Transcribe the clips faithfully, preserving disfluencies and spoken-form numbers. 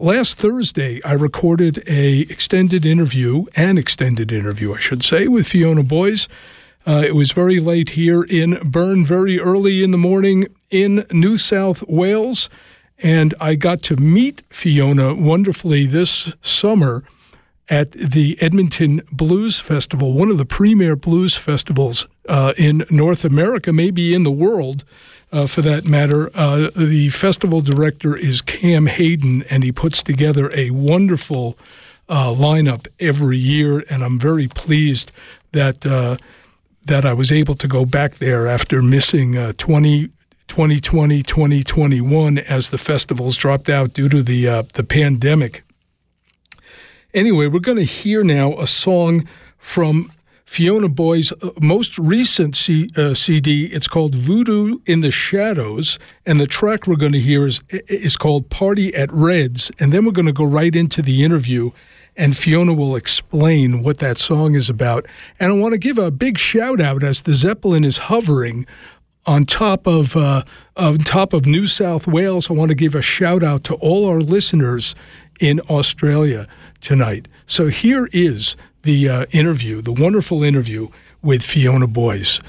Last Thursday, I recorded a extended interview, an extended interview, I should say, with Fiona Boyes. Uh, it was very late here in Bern, very early in the morning in New South Wales, and I got to meet Fiona wonderfully this summer at the Edmonton Blues Festival, one of the premier blues festivals uh, in North America, maybe in the world, Uh, for that matter. Uh, the festival director is Cam Hayden, and he puts together a wonderful uh, lineup every year, and I'm very pleased that uh, that I was able to go back there after missing uh, twenty twenty, twenty twenty-one as the festivals dropped out due to the uh, the pandemic. Anyway, we're going to hear now a song from Fiona Boyes' most recent C, uh, C D. It's called Voodoo in the Shadows, and the track we're going to hear is is called Party at Reds, and then we're going to go right into the interview, and Fiona will explain what that song is about. And I want to give a big shout-out as the Zeppelin is hovering on top of uh, on top of New South Wales. I want to give a shout-out to all our listeners in Australia tonight. So here is the uh, interview, the wonderful interview with Fiona Boyes.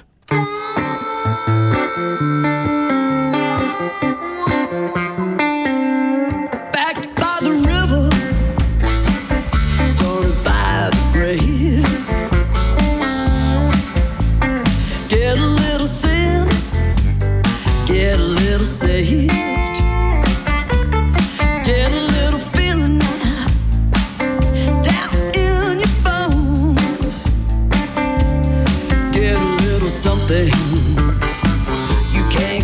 You can't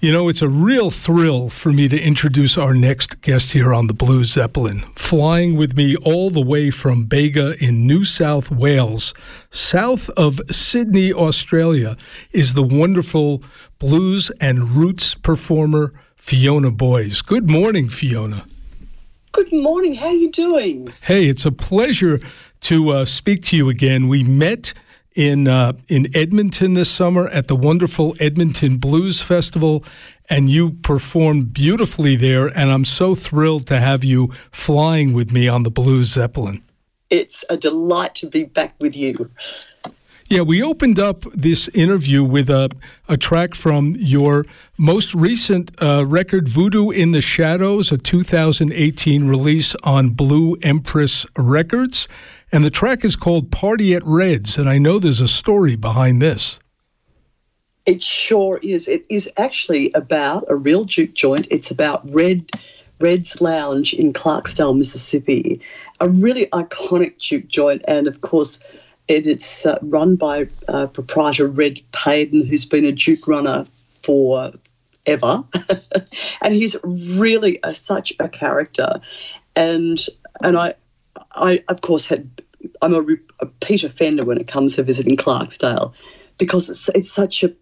You know, it's a real thrill for me to introduce our next guest here on the Blue Zeppelin. Flying with me all the way from Bega in New South Wales, south of Sydney, Australia, is the wonderful blues and roots performer Fiona Boyes. Good morning, Fiona. Good morning. How are you doing? Hey, it's a pleasure to uh, speak to you again. We met in uh, in Edmonton this summer at the wonderful Edmonton Blues Festival, and you performed beautifully there, and I'm so thrilled to have you flying with me on the Blue Zeppelin. It's a delight to be back with you. Yeah, we opened up this interview with a, a track from your most recent uh, record, Voodoo in the Shadows, a two thousand eighteen release on Blue Empress Records. And the track is called Party at Reds, and I know there's a story behind this. It sure is. It is actually about a real juke joint. It's about Red Red's Lounge in Clarksdale, Mississippi, a really iconic juke joint. And, of course, it, it's uh, run by uh, proprietor Red Payton, who's been a juke runner for ever. And he's really a, such a character. And, and I... I, of course, had I'm a, a Peter Fender when it comes to visiting Clarksdale, because it's it's such a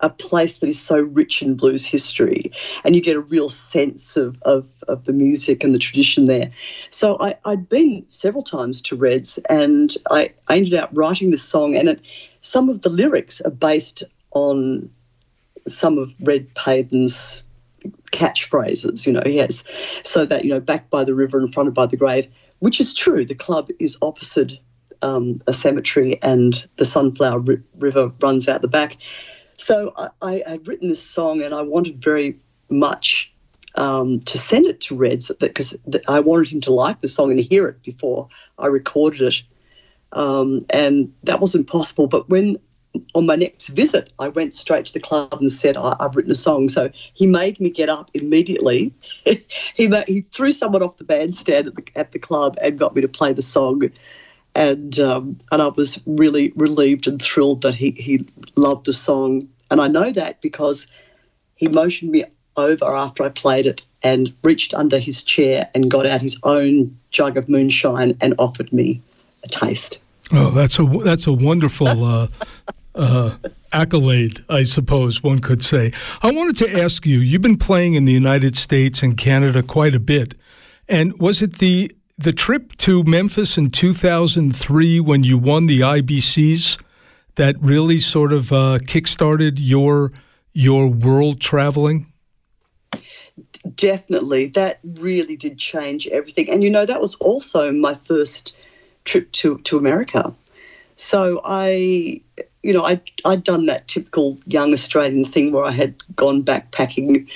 a place that is so rich in blues history, and you get a real sense of of, of the music and the tradition there. So I, I'd been several times to Reds, and I, I ended up writing this song, and it, some of the lyrics are based on some of Red Payton's catchphrases. You know, he has so that, you know, back by the river and fronted by the grave, which is true. The club is opposite um, a cemetery, and the Sunflower R- River runs out the back. So I, I had written this song, and I wanted very much um, to send it to Reds, because I wanted him to like the song and hear it before I recorded it. Um, and that wasn't possible. But when on my next visit, I went straight to the club and said, I- I've written a song. So he made me get up immediately. he ma- he threw someone off the bandstand at the, at the club and got me to play the song. And um, and I was really relieved and thrilled that he, he loved the song. And I know that because he motioned me over after I played it and reached under his chair and got out his own jug of moonshine and offered me a taste. Oh, that's a, that's a wonderful... Uh... Uh, accolade, I suppose one could say. I wanted to ask you, you've been playing in the United States and Canada quite a bit, and was it the the trip to Memphis in two thousand three when you won the I B Cs that really sort of uh, kick-started your, your world traveling? Definitely. That really did change everything. And, you know, that was also my first trip to, to America. So I... You know, I, I'd done that typical young Australian thing where I had gone backpacking,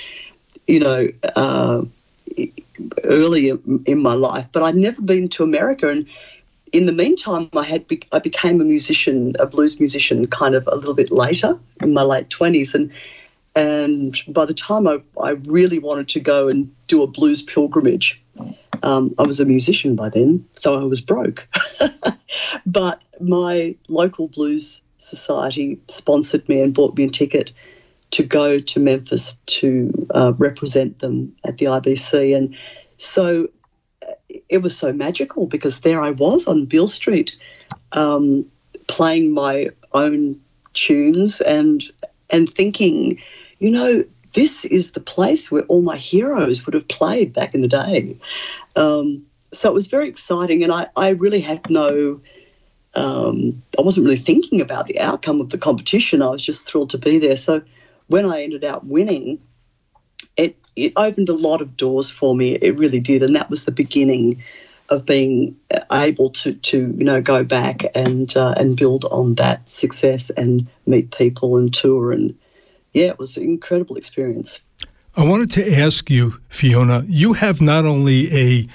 you know, uh, early in, in my life, but I'd never been to America. And in the meantime, I had be- I became a musician, a blues musician, kind of a little bit later in my late twenties, and and by the time I, I really wanted to go and do a blues pilgrimage, um, I was a musician by then, so I was broke. But my local blues society sponsored me and bought me a ticket to go to Memphis to uh, represent them at the I B C. And so it was so magical because there I was on Beale Street um, playing my own tunes and and thinking, you know, this is the place where all my heroes would have played back in the day. Um, so it was very exciting, and I, I really had no... Um, I wasn't really thinking about the outcome of the competition. I was just thrilled to be there. So when I ended up winning, it it opened a lot of doors for me. It really did, and that was the beginning of being able to to you know go back and uh, and build on that success and meet people and tour, and yeah, it was an incredible experience. I wanted to ask you, Fiona. You have not only a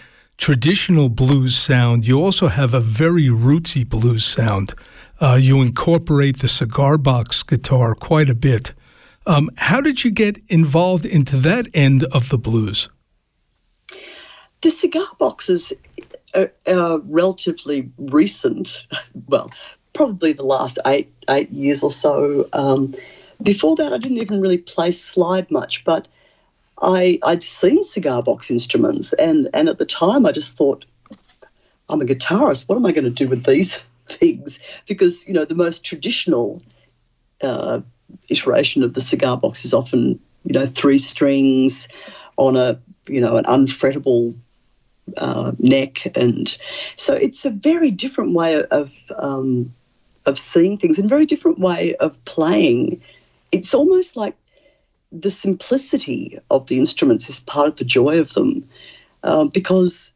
traditional blues sound, you also have a very rootsy blues sound. Uh, you incorporate the cigar box guitar quite a bit. Um, how did you get involved into that end of the blues? The cigar boxes are, are relatively recent, well, probably the last eight, eight years or so, um, Before that, I didn't even really play slide much, but I, I'd seen cigar box instruments, and, and at the time I just thought, I'm a guitarist, what am I going to do with these things? Because, you know, the most traditional uh, iteration of the cigar box is often, you know, three strings on a, you know, an unfrettable uh, neck. And so it's a very different way of um, of seeing things and a very different way of playing. It's almost like the simplicity of the instruments is part of the joy of them, uh, because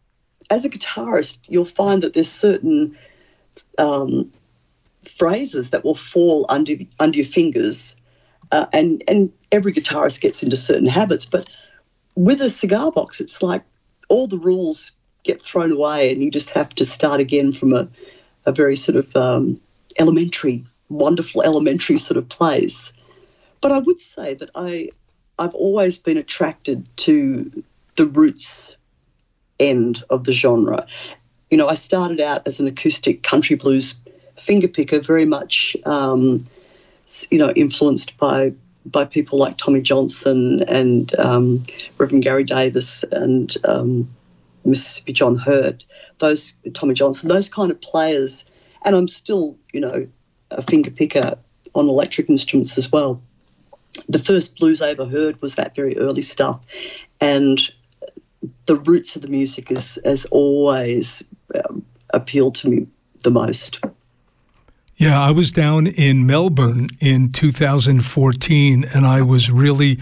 as a guitarist, you'll find that there's certain um, phrases that will fall under under your fingers, uh, and and every guitarist gets into certain habits. But with a cigar box, it's like all the rules get thrown away, and you just have to start again from a, a very sort of um, elementary, wonderful elementary sort of place. But I would say that I, I've always been attracted to the roots end of the genre. You know, I started out as an acoustic country blues fingerpicker, very much, um, you know, influenced by by people like Tommy Johnson and um, Reverend Gary Davis and um, Mississippi John Hurt, those Tommy Johnson, those kind of players. And I'm still, you know, a fingerpicker on electric instruments as well. The first blues I ever heard was that very early stuff, and the roots of the music is, has always um, appealed to me the most. Yeah, I was down in Melbourne in two thousand fourteen, and I was really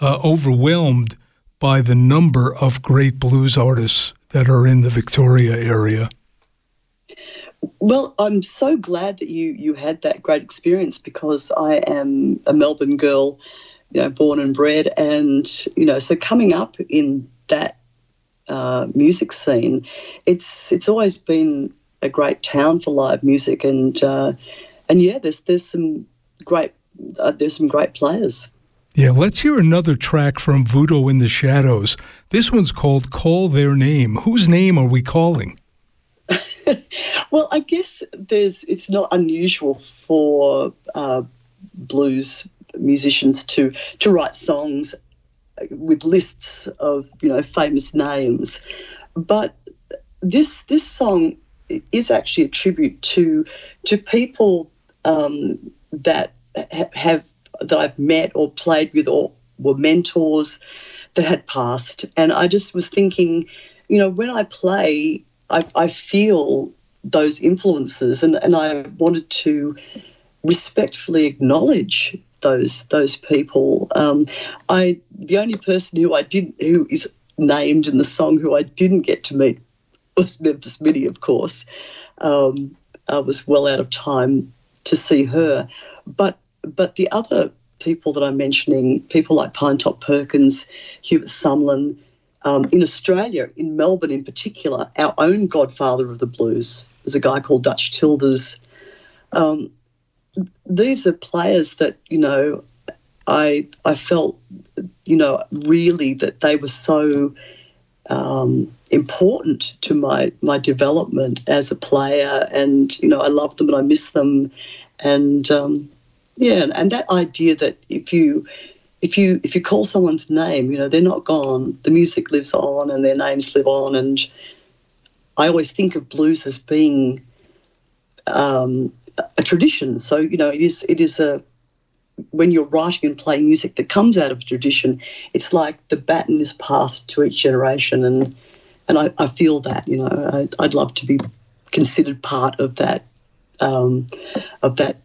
uh, overwhelmed by the number of great blues artists that are in the Victoria area. Well, I'm so glad that you you had that great experience, because I am a Melbourne girl, you know, born and bred, and, you know, so coming up in that uh, music scene, it's it's always been a great town for live music, and uh, and yeah, there's there's some great uh, there's some great players. Yeah, let's hear another track from Voodoo in the Shadows. This one's called "Call Their Name." Whose name are we calling? Well, I guess there's it's not unusual for uh, blues musicians to to write songs with lists of, you know, famous names. But this this song is actually a tribute to to people um, that ha- have that I've met or played with or were mentors that had passed. And I just was thinking, you know, when I play, I, I feel those influences, and, and I wanted to respectfully acknowledge those those people. Um, I the only person who I didn't who is named in the song who I didn't get to meet was Memphis Minnie, of course. Um, I was well out of time to see her, but but the other people that I'm mentioning, people like Pinetop Perkins, Hubert Sumlin, um, in Australia, in Melbourne in particular, our own godfather of the blues was a guy called Dutch Tilders. Um, These are players that, you know, I I felt, you know, really that they were so um, important to my, my development as a player, and, you know, I love them and I miss them, and um, yeah, and that idea that if you if you if you call someone's name, you know, they're not gone. The music lives on, and their names live on, and I always think of blues as being Um, a tradition. So, you know, it is it is a when you're writing and playing music that comes out of tradition, it's like the baton is passed to each generation, and and I, I feel that, you know, I, I'd love to be considered part of that um, of that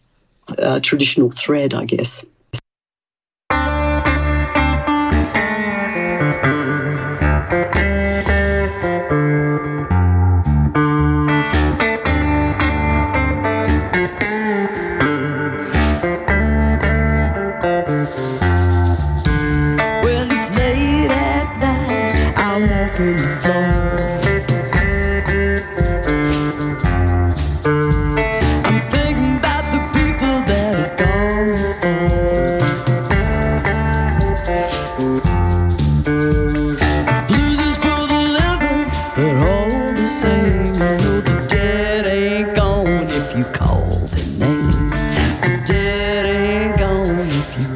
uh, traditional thread, I guess. Dead ain't gone if you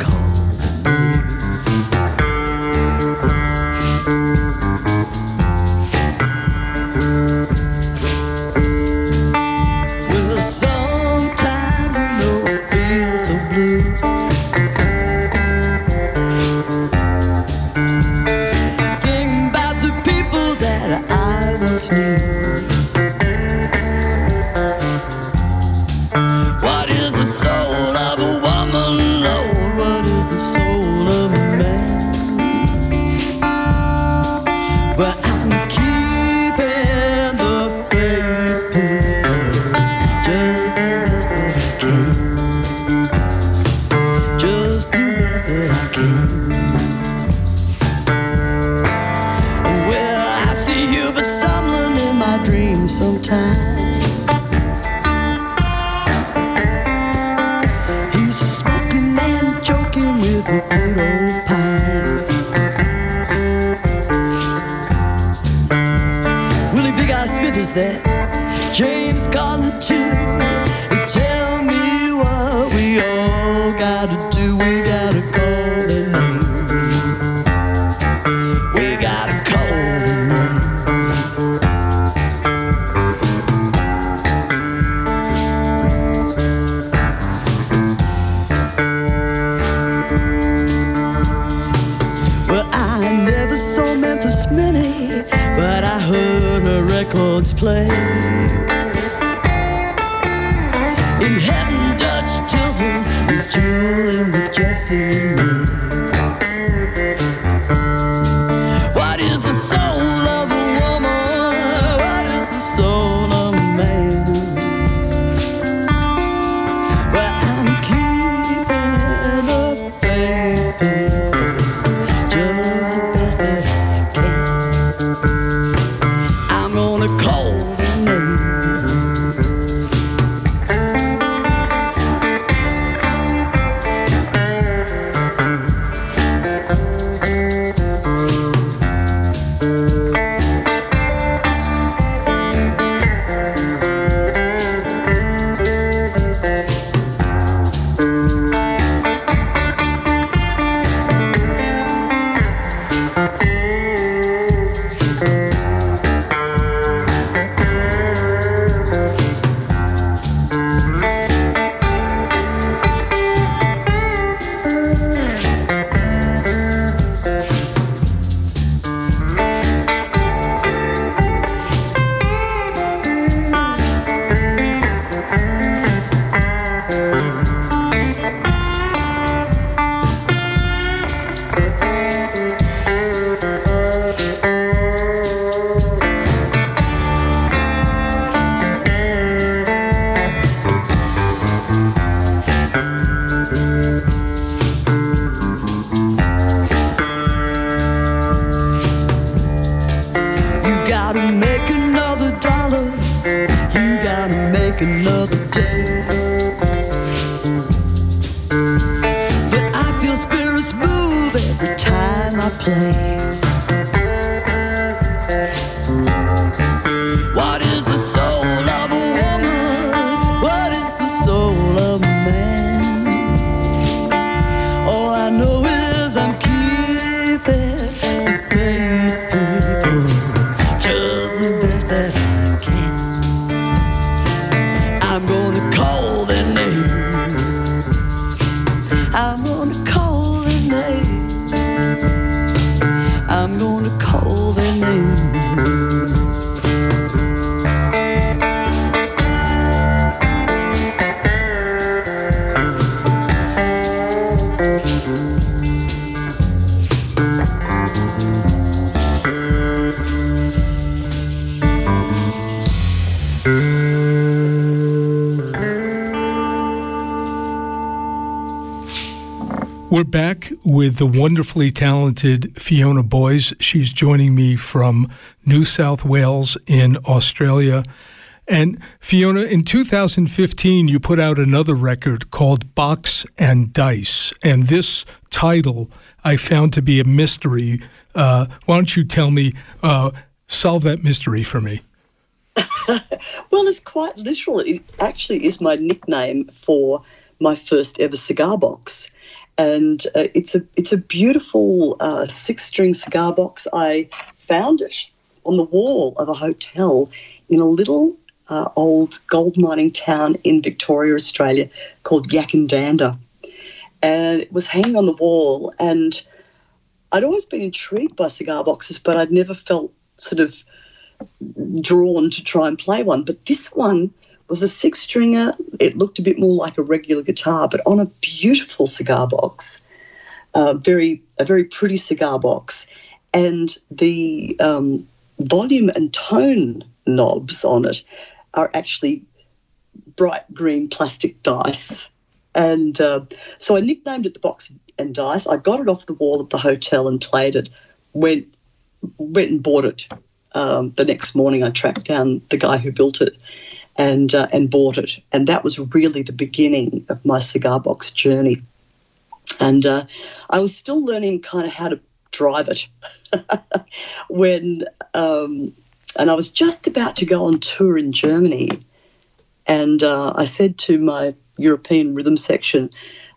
We're back with the wonderfully talented Fiona Boyes. She's joining me from New South Wales in Australia. And Fiona, in two thousand fifteen, you put out another record called Box and Dice. And this title I found to be a mystery. Uh, why don't you tell me, uh, solve that mystery for me? Well, it's quite literal. It actually is my nickname for my first ever cigar box. And uh, it's a it's a beautiful uh, six-string cigar box. I found it on the wall of a hotel in a little uh, old gold mining town in Victoria, Australia, called Yakandanda. And it was hanging on the wall. And I'd always been intrigued by cigar boxes, but I'd never felt sort of drawn to try and play one. But this one was a six-stringer. It looked a bit more like a regular guitar, but on a beautiful cigar box, a very a very pretty cigar box. And the um, volume and tone knobs on it are actually bright green plastic dice. And uh, so I nicknamed it the Box and Dice. I got it off the wall of the hotel and played it, went, went and bought it. Um, the next morning I tracked down the guy who built it. And uh, and bought it. And that was really the beginning of my cigar box journey. And uh, I was still learning kind of how to drive it when, um, and I was just about to go on tour in Germany. And uh, I said to my European rhythm section,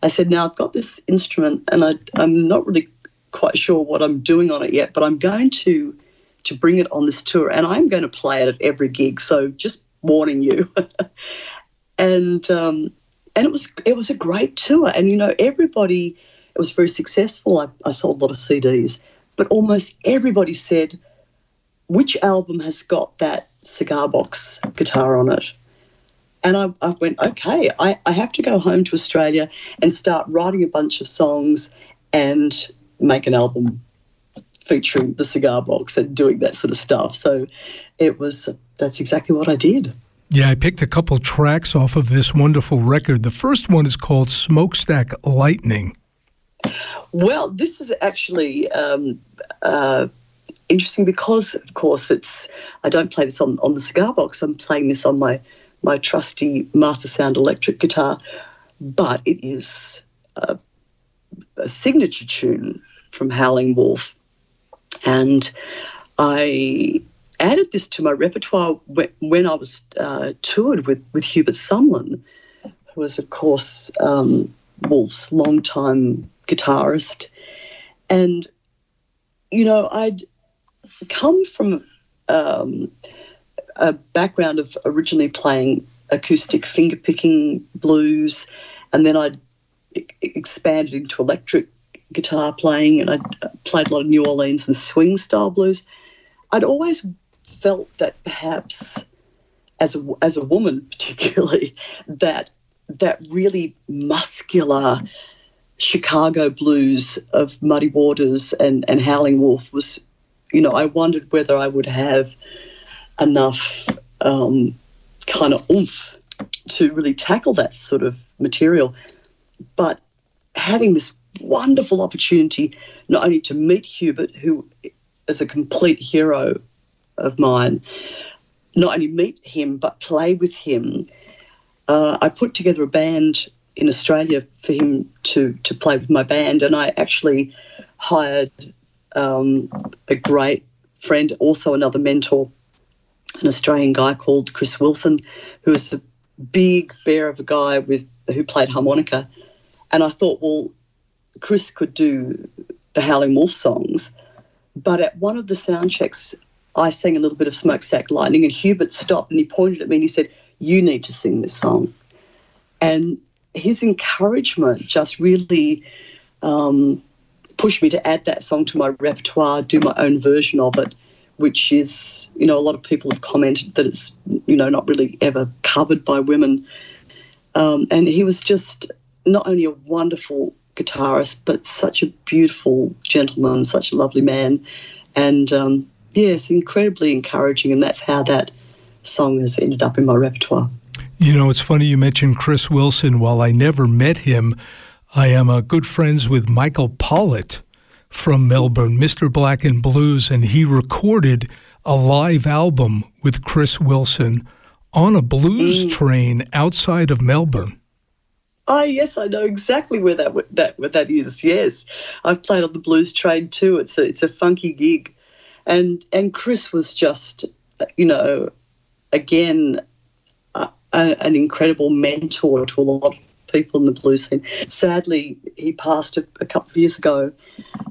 I said, now I've got this instrument and I, I'm not really quite sure what I'm doing on it yet, but I'm going to to bring it on this tour and I'm going to play it at every gig. So just warning you. and um, and it was it was a great tour. And, you know, everybody, it was very successful. I, I sold a lot of C Ds, but almost everybody said, which album has got that cigar box guitar on it? And I, I went, okay, I, I have to go home to Australia and start writing a bunch of songs and make an album featuring the cigar box and doing that sort of stuff. So it was, that's exactly what I did. Yeah, I picked a couple tracks off of this wonderful record. The first one is called Smokestack Lightning. Well, this is actually um, uh, interesting because, of course, it's I don't play this on, on the cigar box. I'm playing this on my my trusty Master Sound electric guitar, but it is a, a signature tune from Howling Wolf. And I added this to my repertoire when, when I was uh, toured with, with Hubert Sumlin, who was, of course, um, Wolf's longtime guitarist. And, you know, I'd come from um, a background of originally playing acoustic fingerpicking blues, and then I'd e- expanded into electric guitar playing, and I played a lot of New Orleans and swing style blues. I'd always felt that perhaps as a, as a woman particularly, that that really muscular Chicago blues of Muddy Waters and, and Howling Wolf was, you know, I wondered whether I would have enough um, kind of oomph to really tackle that sort of material. But having this wonderful opportunity not only to meet Hubert, who is a complete hero of mine, not only meet him but play with him. Uh, I put together a band in Australia for him to, to play with my band, and I actually hired um, a great friend, also another mentor, an Australian guy called Chris Wilson, who is a big bear of a guy with who played harmonica. And I thought, well, Chris could do the Howling Wolf songs, but at one of the sound checks, I sang a little bit of Smokestack Lightning, and Hubert stopped and he pointed at me and he said, you need to sing this song. And his encouragement just really um, pushed me to add that song to my repertoire, do my own version of it, which is, you know, a lot of people have commented that it's, you know, not really ever covered by women. Um, and he was just not only a wonderful guitarist, but such a beautiful gentleman, such a lovely man, and um, yes, incredibly encouraging, and that's how that song has ended up in my repertoire. You know, it's funny you mentioned Chris Wilson. While I never met him, I am uh, good friends with Michael Pollitt from Melbourne, Mister Black and Blues, and he recorded a live album with Chris Wilson on a blues mm. train outside of Melbourne. Oh, yes, I know exactly where that that where that is. Yes, I've played on the blues train too. It's a it's a funky gig, and and Chris was just, you know, again, a, a, an incredible mentor to a lot of people in the blues scene. Sadly, he passed a, a couple of years ago,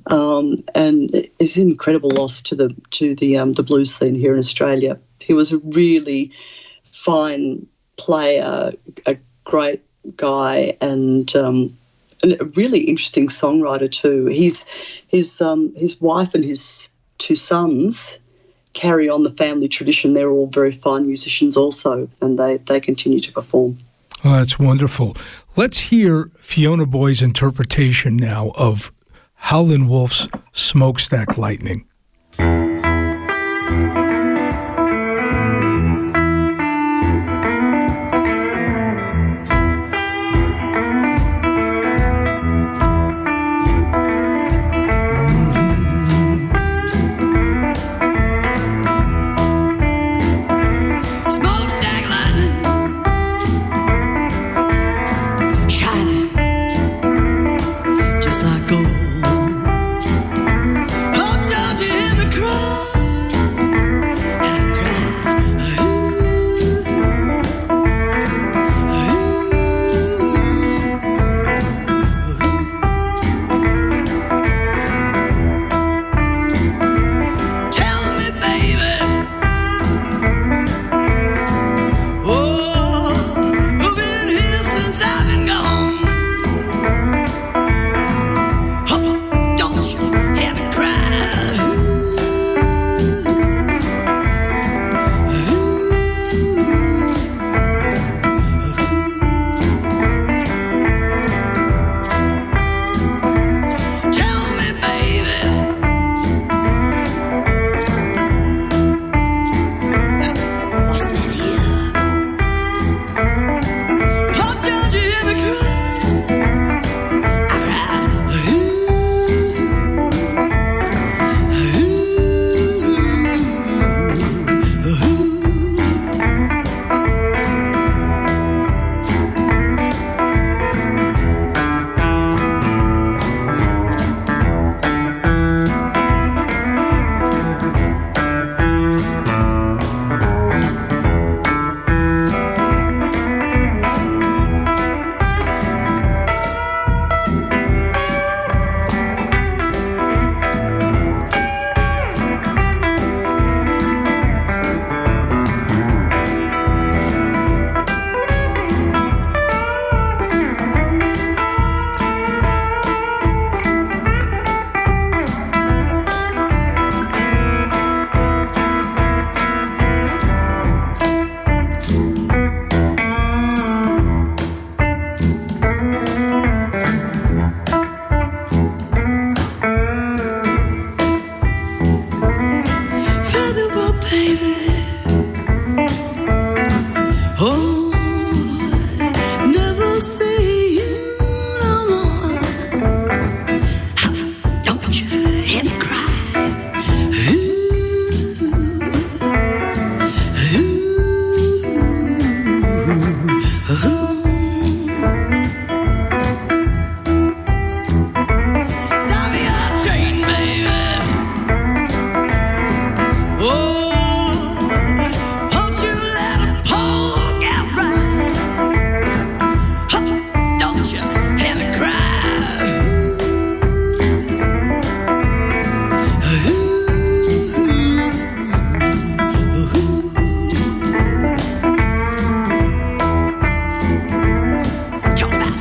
um, and it's an incredible loss to the to the um, the blues scene here in Australia. He was a really fine player, a great guy, and um, and a really interesting songwriter too. He's his um, his wife and his two sons carry on the family tradition. They're all very fine musicians also, and they they continue to perform. Oh, that's wonderful. Let's hear Fiona Boyes' interpretation now of Howlin' Wolf's Smokestack Lightning.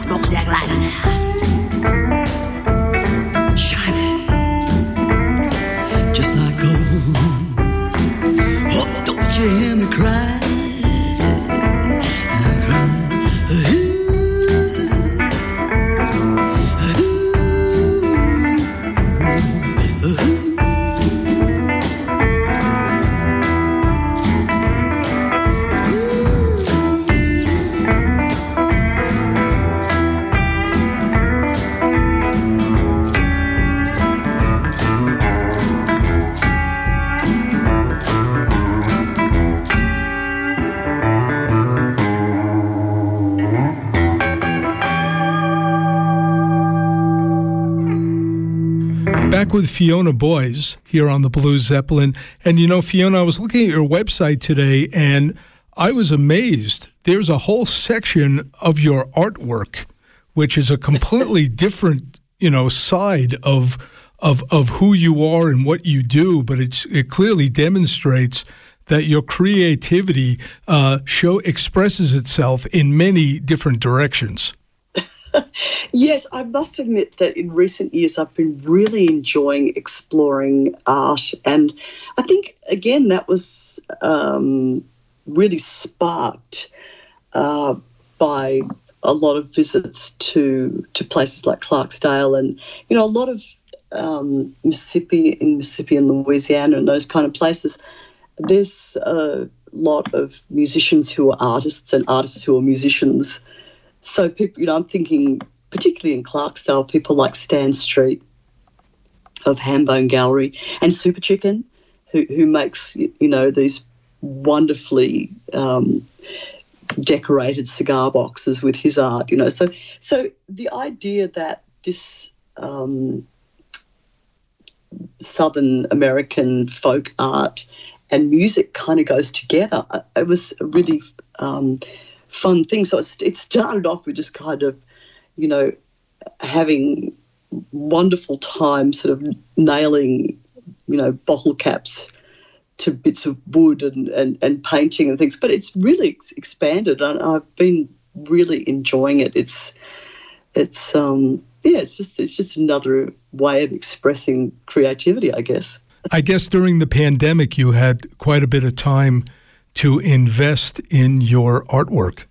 Smokestack Lightning. Shining just like gold. Oh, don't you hear me cry? With Fiona Boyes here on the Blue Zeppelin. And you know, Fiona, I was looking at your website today and I was amazed. There's a whole section of your artwork which is a completely different, you know, side of of of who you are and what you do, but it's it clearly demonstrates that your creativity uh, show expresses itself in many different directions. Yes, I must admit that in recent years I've been really enjoying exploring art, and I think, again, that was um, really sparked uh, by a lot of visits to, to places like Clarksdale and, you know, a lot of um, Mississippi, in Mississippi and Louisiana and those kind of places. There's a lot of musicians who are artists and artists who are musicians. So people, you know, I'm thinking particularly in Clarksdale, people like Stan Street of Hambone Gallery and Super Chicken, who who makes, you know, these wonderfully um, decorated cigar boxes with his art, you know. So so the idea that this um, Southern American folk art and music kind of goes together, it was really um, fun thing. So it's, it started off with just kind of, you know, having wonderful time sort of nailing, you know, bottle caps to bits of wood and, and, and painting and things. But it's really ex- expanded and I've been really enjoying it. It's, it's um yeah, it's just, it's just another way of expressing creativity, I guess. I guess during the pandemic you had quite a bit of time to invest in your artwork.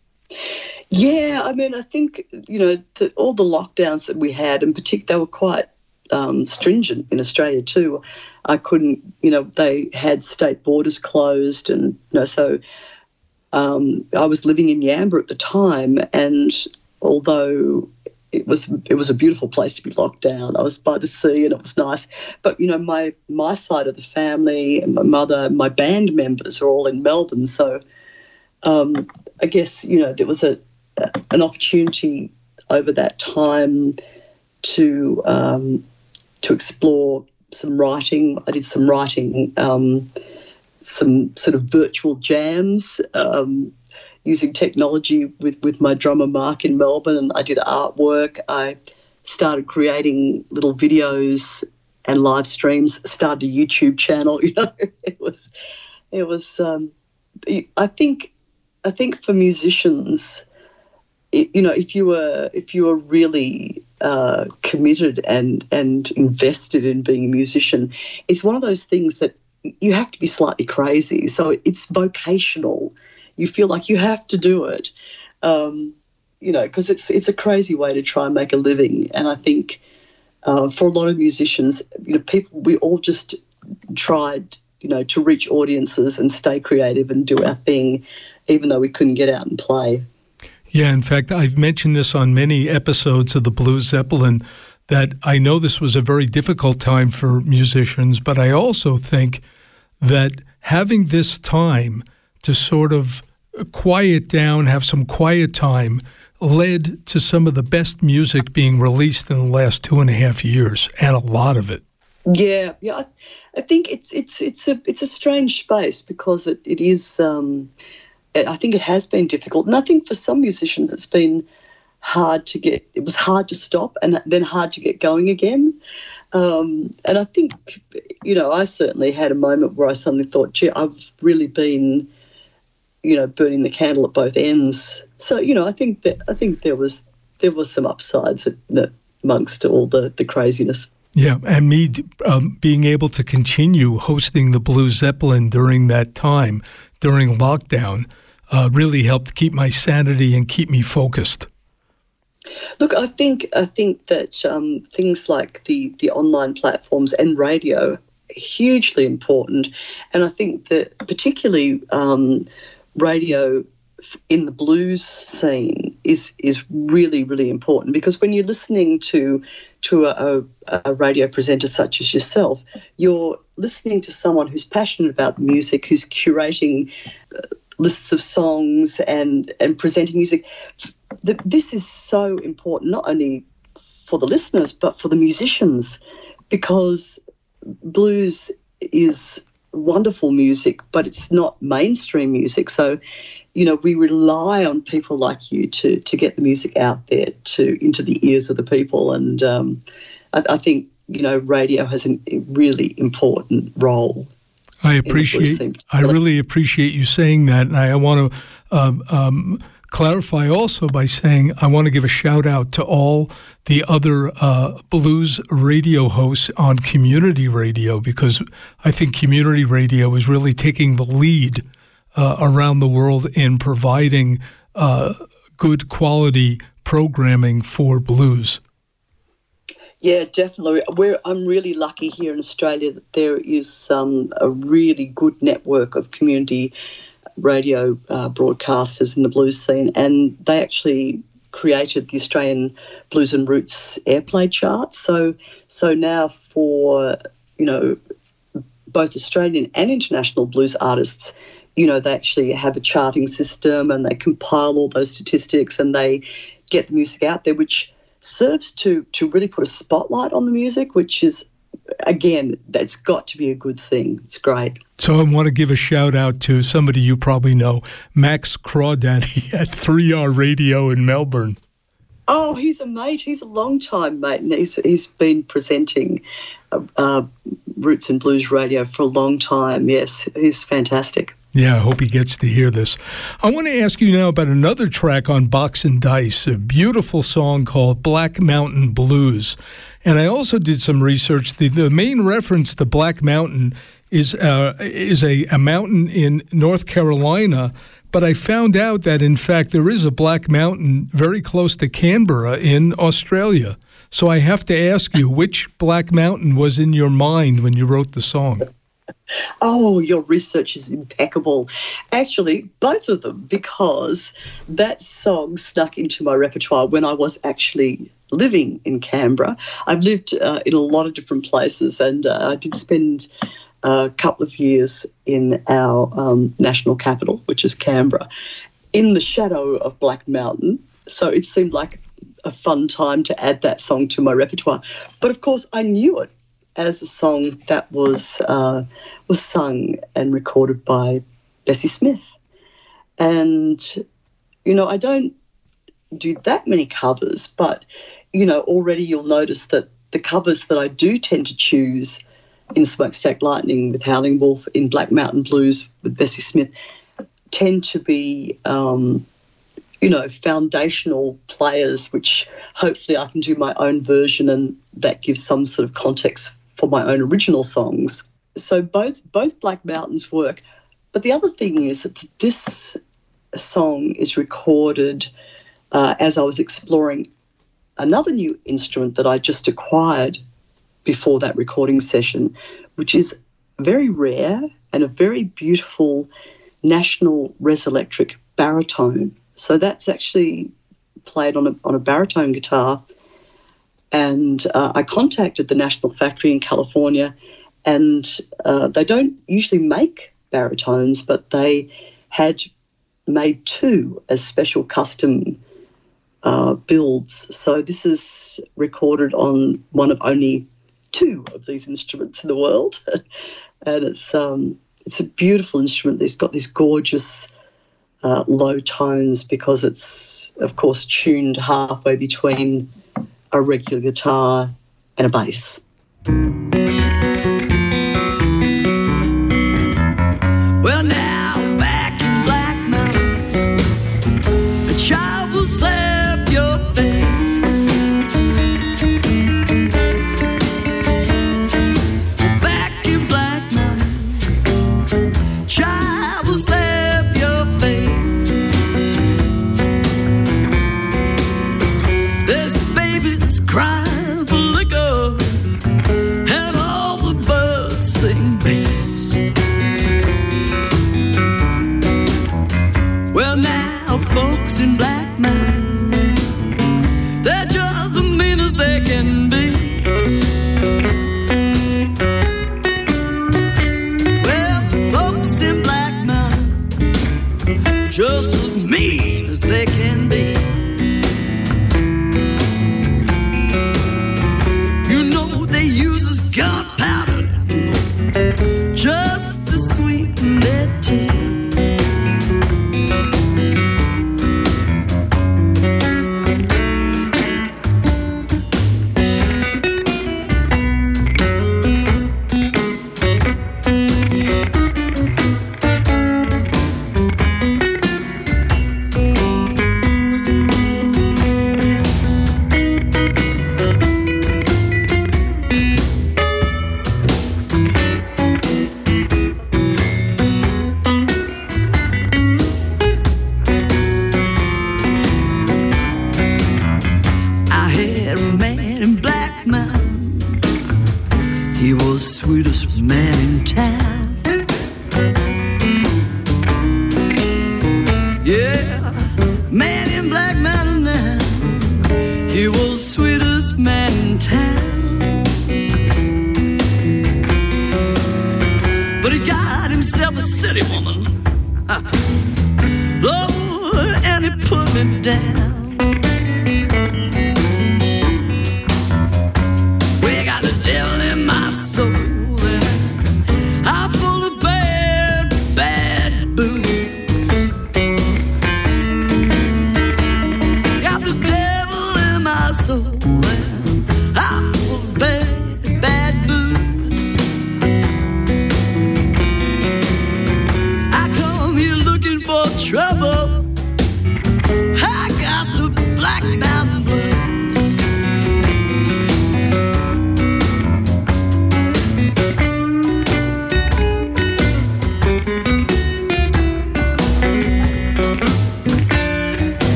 Yeah, I mean, I think, you know, the, all the lockdowns that we had, in particular, they were quite um, stringent in Australia too. I couldn't, you know, they had state borders closed and, you know, so um, I was living in Yamba at the time, and although it was it was a beautiful place to be locked down, I was by the sea and it was nice. But, you know, my, my side of the family, my mother, my band members are all in Melbourne. So um, I guess, you know, there was a, a an opportunity over that time to um, to explore some writing. I did some writing, um, some sort of virtual jams, um using technology with, with my drummer Mark in Melbourne, and I did artwork. I started creating little videos and live streams, started a YouTube channel, you know. It was it was um, I think I think for musicians, it, you know, if you were if you were really uh, committed and and invested in being a musician, it's one of those things that you have to be slightly crazy. So it's vocational. You feel like you have to do it, um, you know, because it's it's a crazy way to try and make a living. And I think uh, for a lot of musicians, you know, people, we all just tried, you know, to reach audiences and stay creative and do our thing, even though we couldn't get out and play. Yeah, in fact, I've mentioned this on many episodes of the Blue Zeppelin, that I know this was a very difficult time for musicians, but I also think that having this time to sort of quiet down, have some quiet time, led to some of the best music being released in the last two and a half years, and a lot of it. Yeah, yeah, I, I think it's it's it's a it's a strange space because it it is. Um, I think it has been difficult, and I think for some musicians it's been hard to get. It was hard to stop, and then hard to get going again. Um, and I think, you know, I certainly had a moment where I suddenly thought, gee, I've really been, you know, burning the candle at both ends. So, you know, I think that I think there was there was some upsides amongst all the, the craziness. Yeah, and me um, being able to continue hosting the Blue Zeppelin during that time, during lockdown, uh, really helped keep my sanity and keep me focused. Look, I think I think that um, things like the, the online platforms and radio are hugely important, and I think that particularly um, radio in the blues scene is is really, really important, because when you're listening to to a, a radio presenter such as yourself, you're listening to someone who's passionate about music, who's curating lists of songs and, and presenting music. This is so important, not only for the listeners, but for the musicians, because blues is wonderful music, but it's not mainstream music. So, you know, we rely on people like you to to get the music out there to into the ears of the people. And um, I, I think, you know, radio has a really important role. I appreciate, I really appreciate you saying that. And I, I want to um, um, clarify also by saying I want to give a shout out to all the other uh, blues radio hosts on community radio, because I think community radio is really taking the lead uh, around the world in providing uh, good quality programming for blues. Yeah, definitely. We're, I'm really lucky here in Australia that there is um, a really good network of community radio uh, broadcasters in the blues scene, and they actually created the Australian Blues and Roots airplay chart. So, so now for, you know, both Australian and international blues artists, you know, they actually have a charting system and they compile all those statistics and they get the music out there, which serves to to really put a spotlight on the music, which is, again, that's got to be a good thing. It's great. So I want to give a shout out to somebody you probably know, Max Crawdaddy at three R Radio in Melbourne. Oh, he's a mate. He's a long-time mate, and he's, he's been presenting uh, uh, Roots and Blues Radio for a long time. Yes, he's fantastic. Yeah, I hope he gets to hear this. I want to ask you now about another track on Box and Dice, a beautiful song called Black Mountain Blues. And I also did some research. The, the main reference to Black Mountain is uh, is a, a mountain in North Carolina, but I found out that, in fact, there is a Black Mountain very close to Canberra in Australia. So I have to ask you, which Black Mountain was in your mind when you wrote the song? Oh, your research is impeccable. Actually, both of them, because that song snuck into my repertoire when I was actually living in Canberra. I've lived uh, in a lot of different places, and uh, I did spend a couple of years in our um, national capital, which is Canberra, in the shadow of Black Mountain. So it seemed like a fun time to add that song to my repertoire. But, of course, I knew it as a song that was uh, was sung and recorded by Bessie Smith. And, you know, I don't do that many covers, but, you know, already you'll notice that the covers that I do tend to choose in Smokestack Lightning with Howling Wolf, in Black Mountain Blues with Bessie Smith, tend to be, um, you know, foundational players, which hopefully I can do my own version, and that gives some sort of context for my own original songs. So both both Black Mountains work. But the other thing is that this song is recorded uh, as I was exploring another new instrument that I just acquired before that recording session, which is very rare and a very beautiful National Res Electric baritone. So that's actually played on a on a baritone guitar, and uh, I contacted the National Factory in California, and uh, they don't usually make baritones, but they had made two as special custom uh, builds. So this is recorded on one of only two of these instruments in the world, and it's um, it's a beautiful instrument. It's got this gorgeous Uh, low tones, because it's, of course, tuned halfway between a regular guitar and a bass. Well, now back in Black Mountain, a child will slap your face. crying for liquor and all the birds sing bass. Well, now folks in Black Mountain, they're just as mean as they can be. Well, folks in Black Mountain, just as mean as they can be.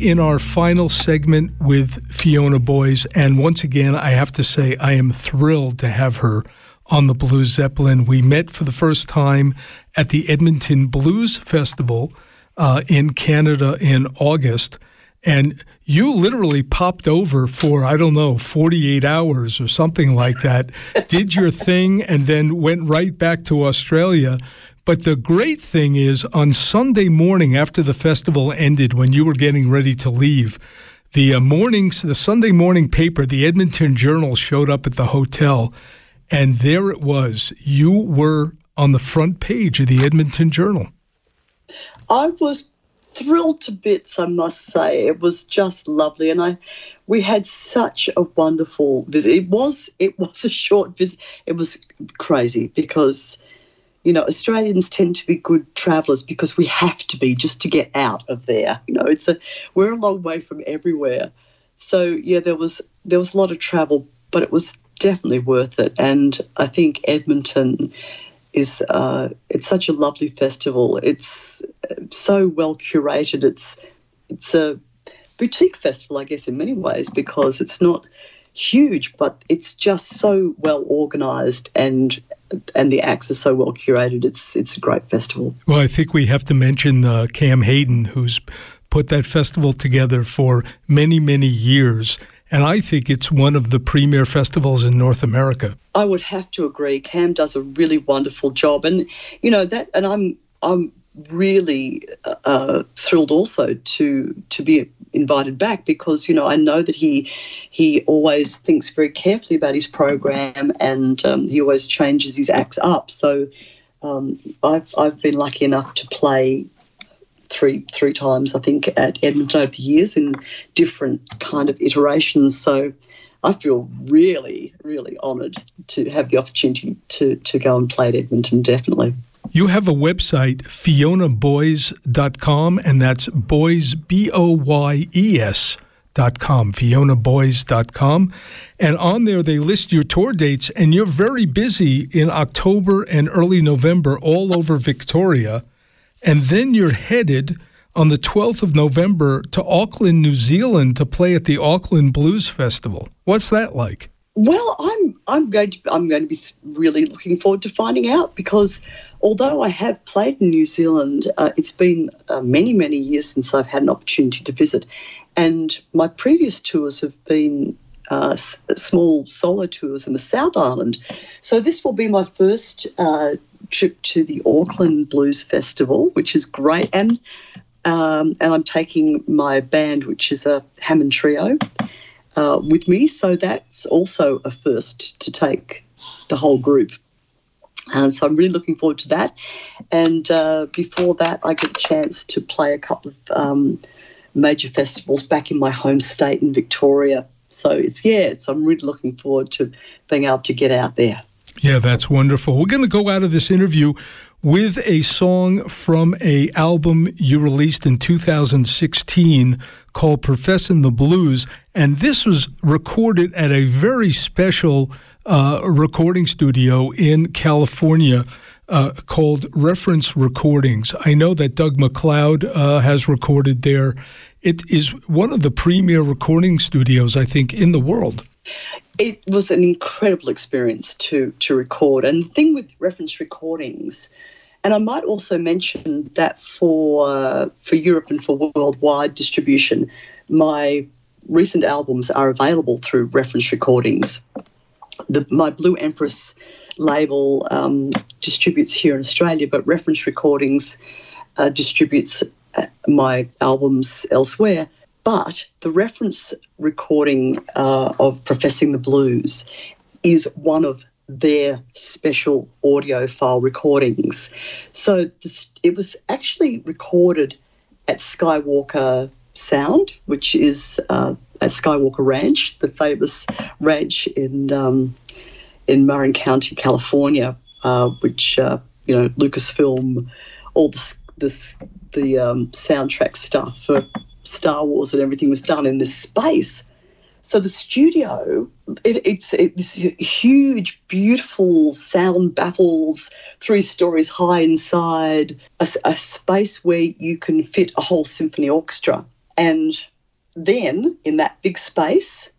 In our final segment with Fiona Boyes, and once again I have to say I am thrilled to have her on the Blue Zeppelin. We met for the first time at the Edmonton Blues Festival uh, in Canada in August, and you literally popped over for, I don't know, forty-eight hours or something like that, did your thing, and then went right back to Australia. But the great thing is, on Sunday morning after the festival ended, when you were getting ready to leave, the uh, mornings, the Sunday morning paper, the Edmonton Journal, showed up at the hotel, and there it was. You were on the front page of the Edmonton Journal. I was thrilled to bits, I must say. It was just lovely, and I we had such a wonderful visit. It was it was a short visit. It was crazy because, you know, Australians tend to be good travellers because we have to be just to get out of there. You know, it's a we're a long way from everywhere. So yeah, there was there was a lot of travel, but it was definitely worth it. And I think Edmonton is uh, it's such a lovely festival. It's so well curated. It's it's a boutique festival, I guess, in many ways, because it's not huge, but it's just so well organised and and the acts are so well curated. It's it's a great festival. Well, I think we have to mention uh, Cam Hayden, who's put that festival together for many, many years, and I think it's one of the premier festivals in North America. I would have to agree. Cam does a really wonderful job, and you know that. And I'm I'm really uh, thrilled also to to be invited back, because you know I know that he he always thinks very carefully about his program, and um, he always changes his acts up. So um, I've I've been lucky enough to play three three times, I think, at Edmonton over the years in different kind of iterations. So I feel really, really honoured to have the opportunity to, to go and play at Edmonton, definitely. You have a website, fiona boyes dot com, and that's Boyes, B O Y E S, dot com, fiona boyes dot com. And on there, they list your tour dates, and you're very busy in October and early November all over Victoria. And then you're headed on the twelfth of November to Auckland, New Zealand, to play at the Auckland Blues Festival. What's that like? Well, I'm I'm going to I'm going to be really looking forward to finding out, because although I have played in New Zealand, uh, it's been uh, many many years since I've had an opportunity to visit, and my previous tours have been uh, s- small solo tours in the South Island. So this will be my first Uh, trip to the Auckland Blues Festival, which is great, and um, and I'm taking my band, which is a Hammond trio, uh, with me, so that's also a first to take the whole group, and so I'm really looking forward to that. And uh, before that, I get a chance to play a couple of um, major festivals back in my home state in Victoria, so it's yeah it's I'm really looking forward to being able to get out there. Yeah, that's wonderful. We're going to go out of this interview with a song from a album you released in two thousand sixteen called Professing the Blues, and this was recorded at a very special uh, recording studio in California uh, called Reference Recordings. I know that Doug McLeod uh, has recorded there. It is one of the premier recording studios, I think, in the world. It was an incredible experience to to record. And the thing with Reference Recordings, and I might also mention that for uh, for Europe and for worldwide distribution, my recent albums are available through Reference Recordings. The, my Blue Empress label um, distributes here in Australia, but Reference Recordings uh, distributes my albums elsewhere. But the reference recording uh, of Professing the Blues is one of their special audio file recordings. So this, it was actually recorded at Skywalker Sound, which is uh, at Skywalker Ranch, the famous ranch in um, in Marin County, California, uh, which uh, you know Lucasfilm, all the this, the um, soundtrack stuff for Star Wars and everything was done in this space. So the studio, it, it's, it's huge, beautiful sound battles, three stories high inside, a, a space where you can fit a whole symphony orchestra. And then in that big space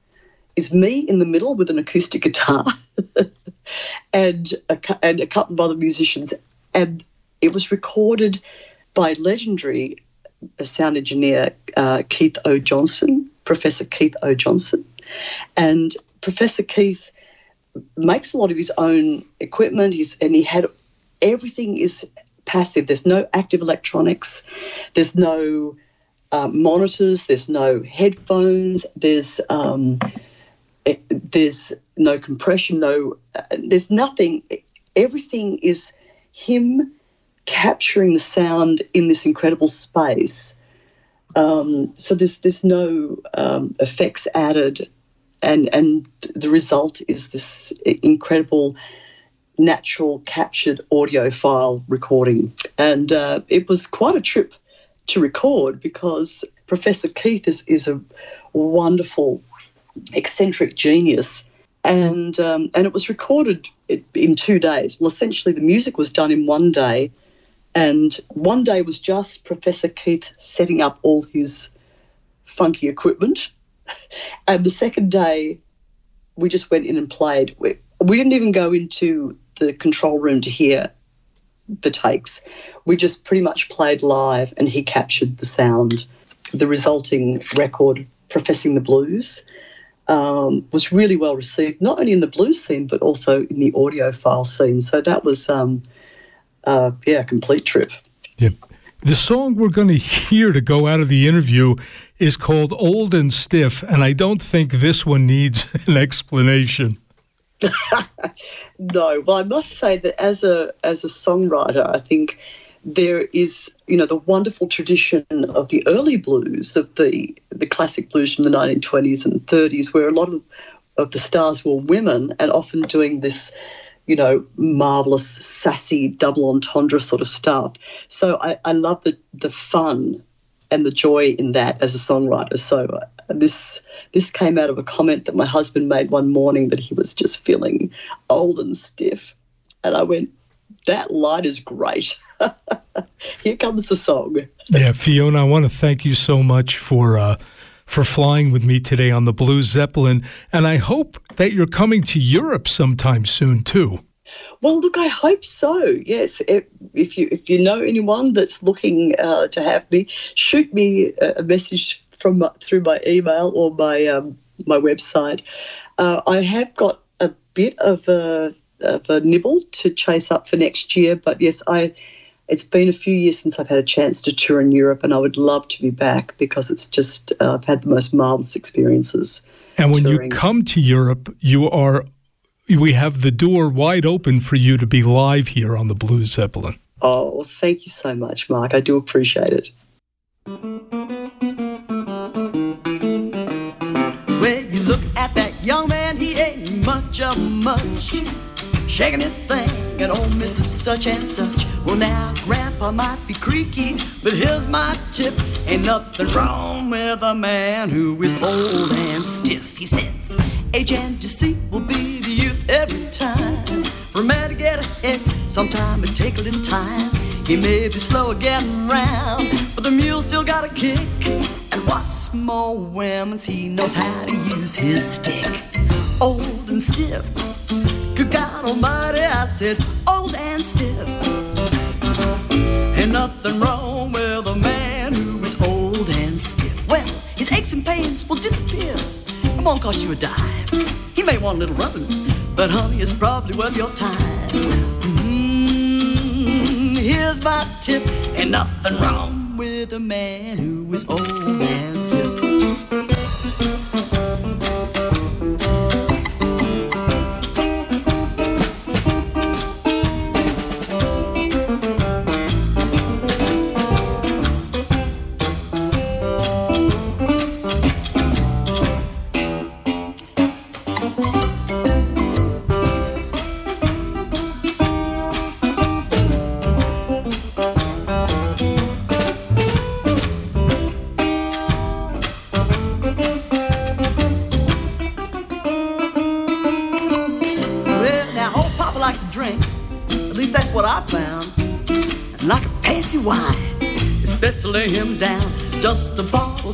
is me in the middle with an acoustic guitar and, a, and a couple of other musicians. And it was recorded by legendary a sound engineer, uh, Keith O. Johnson, Professor Keith O. Johnson. And Professor Keith makes a lot of his own equipment. He's, and he had everything is passive. There's no active electronics. There's no uh, monitors. There's no headphones. There's um, it, there's no compression. No, uh, there's nothing. Everything is him capturing the sound in this incredible space. Um, so there's there's no um, effects added, and and the result is this incredible natural captured audio file recording. And uh, it was quite a trip to record, because Professor Keith is, is a wonderful, eccentric genius. And um, and it was recorded in two days. Well, essentially the music was done in one day, and one day was just Professor Keith setting up all his funky equipment. And the second day we just went in and played. We, we didn't even go into the control room to hear the takes. We just pretty much played live, and he captured the sound. The resulting record, Professing the Blues, Um, was really well received, not only in the blues scene but also in the audiophile scene. So that was, um, uh, yeah, a complete trip. Yep. The song we're going to hear to go out of the interview is called Old and Stiff, and I don't think this one needs an explanation. No. Well, I must say that as a as a songwriter, I think there is, you know, the wonderful tradition of the early blues, of the, the classic blues from the nineteen twenties and thirties, where a lot of, of the stars were women and often doing this, you know, marvellous, sassy, double entendre sort of stuff. So I, I love the, the fun and the joy in that as a songwriter. So this this came out of a comment that my husband made one morning, that he was just feeling old and stiff. And I went, that line is great. Here comes the song. Yeah, Fiona, I want to thank you so much for uh, for flying with me today on the Blue Zeppelin, and I hope that you're coming to Europe sometime soon too. Well, look, I hope so. Yes, if you if you know anyone that's looking uh, to have me, shoot me a message from my, through my email or my um, my website. Uh, I have got a bit of a of a nibble to chase up for next year, but yes, I. It's been a few years since I've had a chance to tour in Europe, and I would love to be back because it's just uh, I've had the most marvelous experiences. And when touring. You come to Europe, you are we have the door wide open for you to be live here on the Blue Zeppelin. Oh, well, thank you so much, Mark. I do appreciate it. When you look at that young man, he ain't much of much. Shaking his thing, and old Missus Such and Such. Well, now, Grandpa might be creaky, but here's my tip. Ain't nothing wrong with a man who is old and stiff, he says. Age and deceit will be the youth every time. For a man to get ahead, sometime it take a little time. He may be slow at getting round, but the mule still got a kick. And what's more, women's he knows how to use his stick. Old and stiff. Good God Almighty, I said, old and stiff. Ain't nothing wrong with a man who is old and stiff. Well, his aches and pains will disappear. It won't cost you a dime. He may want a little rubbing, but honey, it's probably worth your time. Mm, here's my tip. Ain't nothing wrong with a man who is old and stiff.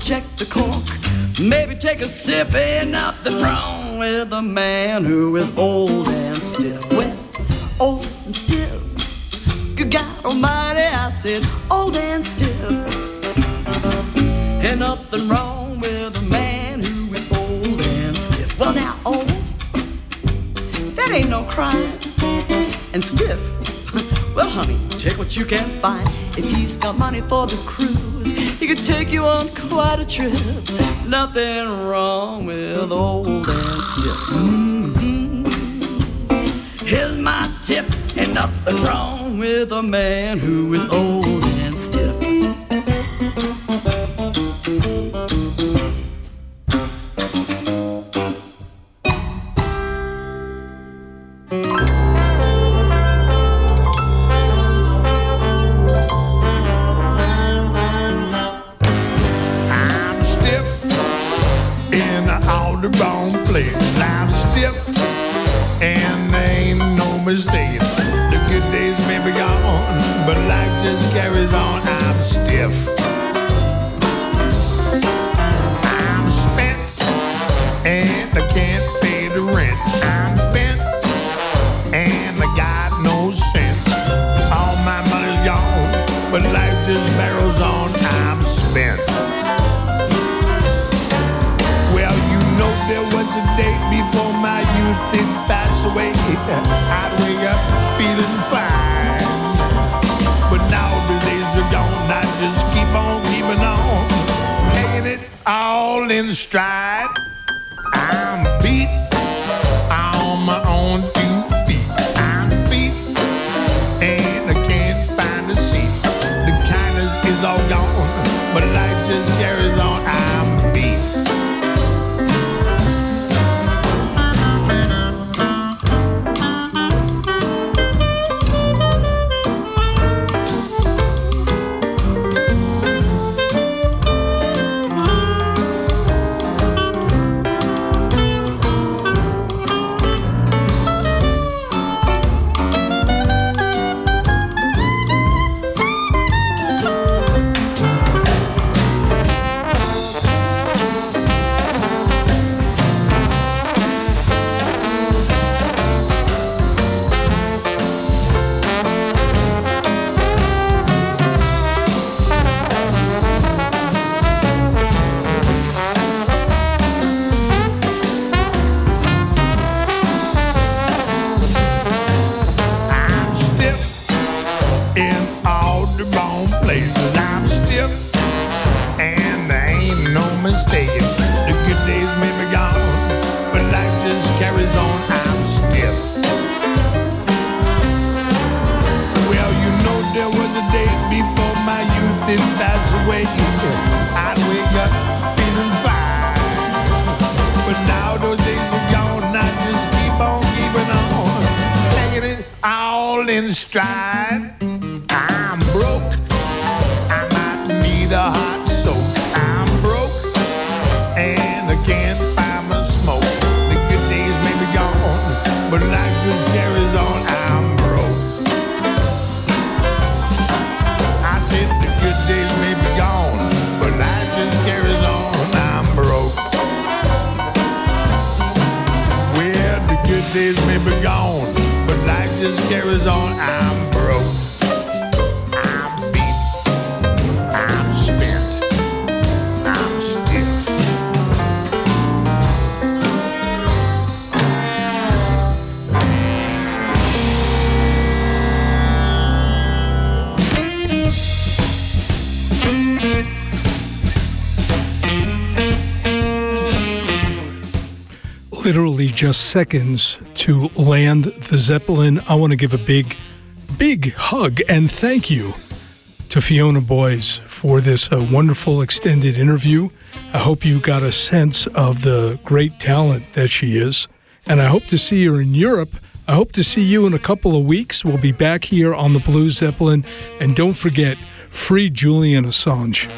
Check the cork, maybe take a sip. Ain't nothing wrong with a man who is old and stiff. Well, old and stiff. Good God Almighty, I said, old and stiff. Ain't nothing wrong with a man who is old and stiff. Well, now, old, that ain't no crime. And stiff, well, honey, take what you can find. If he's got money for the cruise, he could take you on quite a trip. Nothing wrong with old and stiff. Mm-hmm. Here's my tip. Ain't nothing wrong with a man who is old and stiff. play loud and stiff, and there ain't no mistake. The good days may be gone, but life just carries on. I'm stiff, I'm spent, and I can't pay the rent. I'm bent, and I got no sense. All my money's gone, but life just barrels on. I'm spent. There was a day before my youth did pass away. I'd wake up feeling fine, but now the days are gone. I just keep on keeping on, taking it all in stride. I'm beat on my own two feet. I'm beat and I can't find a seat. The kindness is all gone, but life just carries on. I'm literally just seconds to land the Zeppelin. I want to give a big, big hug and thank you to Fiona Boyes for this uh, wonderful extended interview. I hope you got a sense of the great talent that she is, and I hope to see her in Europe. I hope to see you in a couple of weeks. We'll be back here on the Blue Zeppelin, and don't forget, free Julian Assange.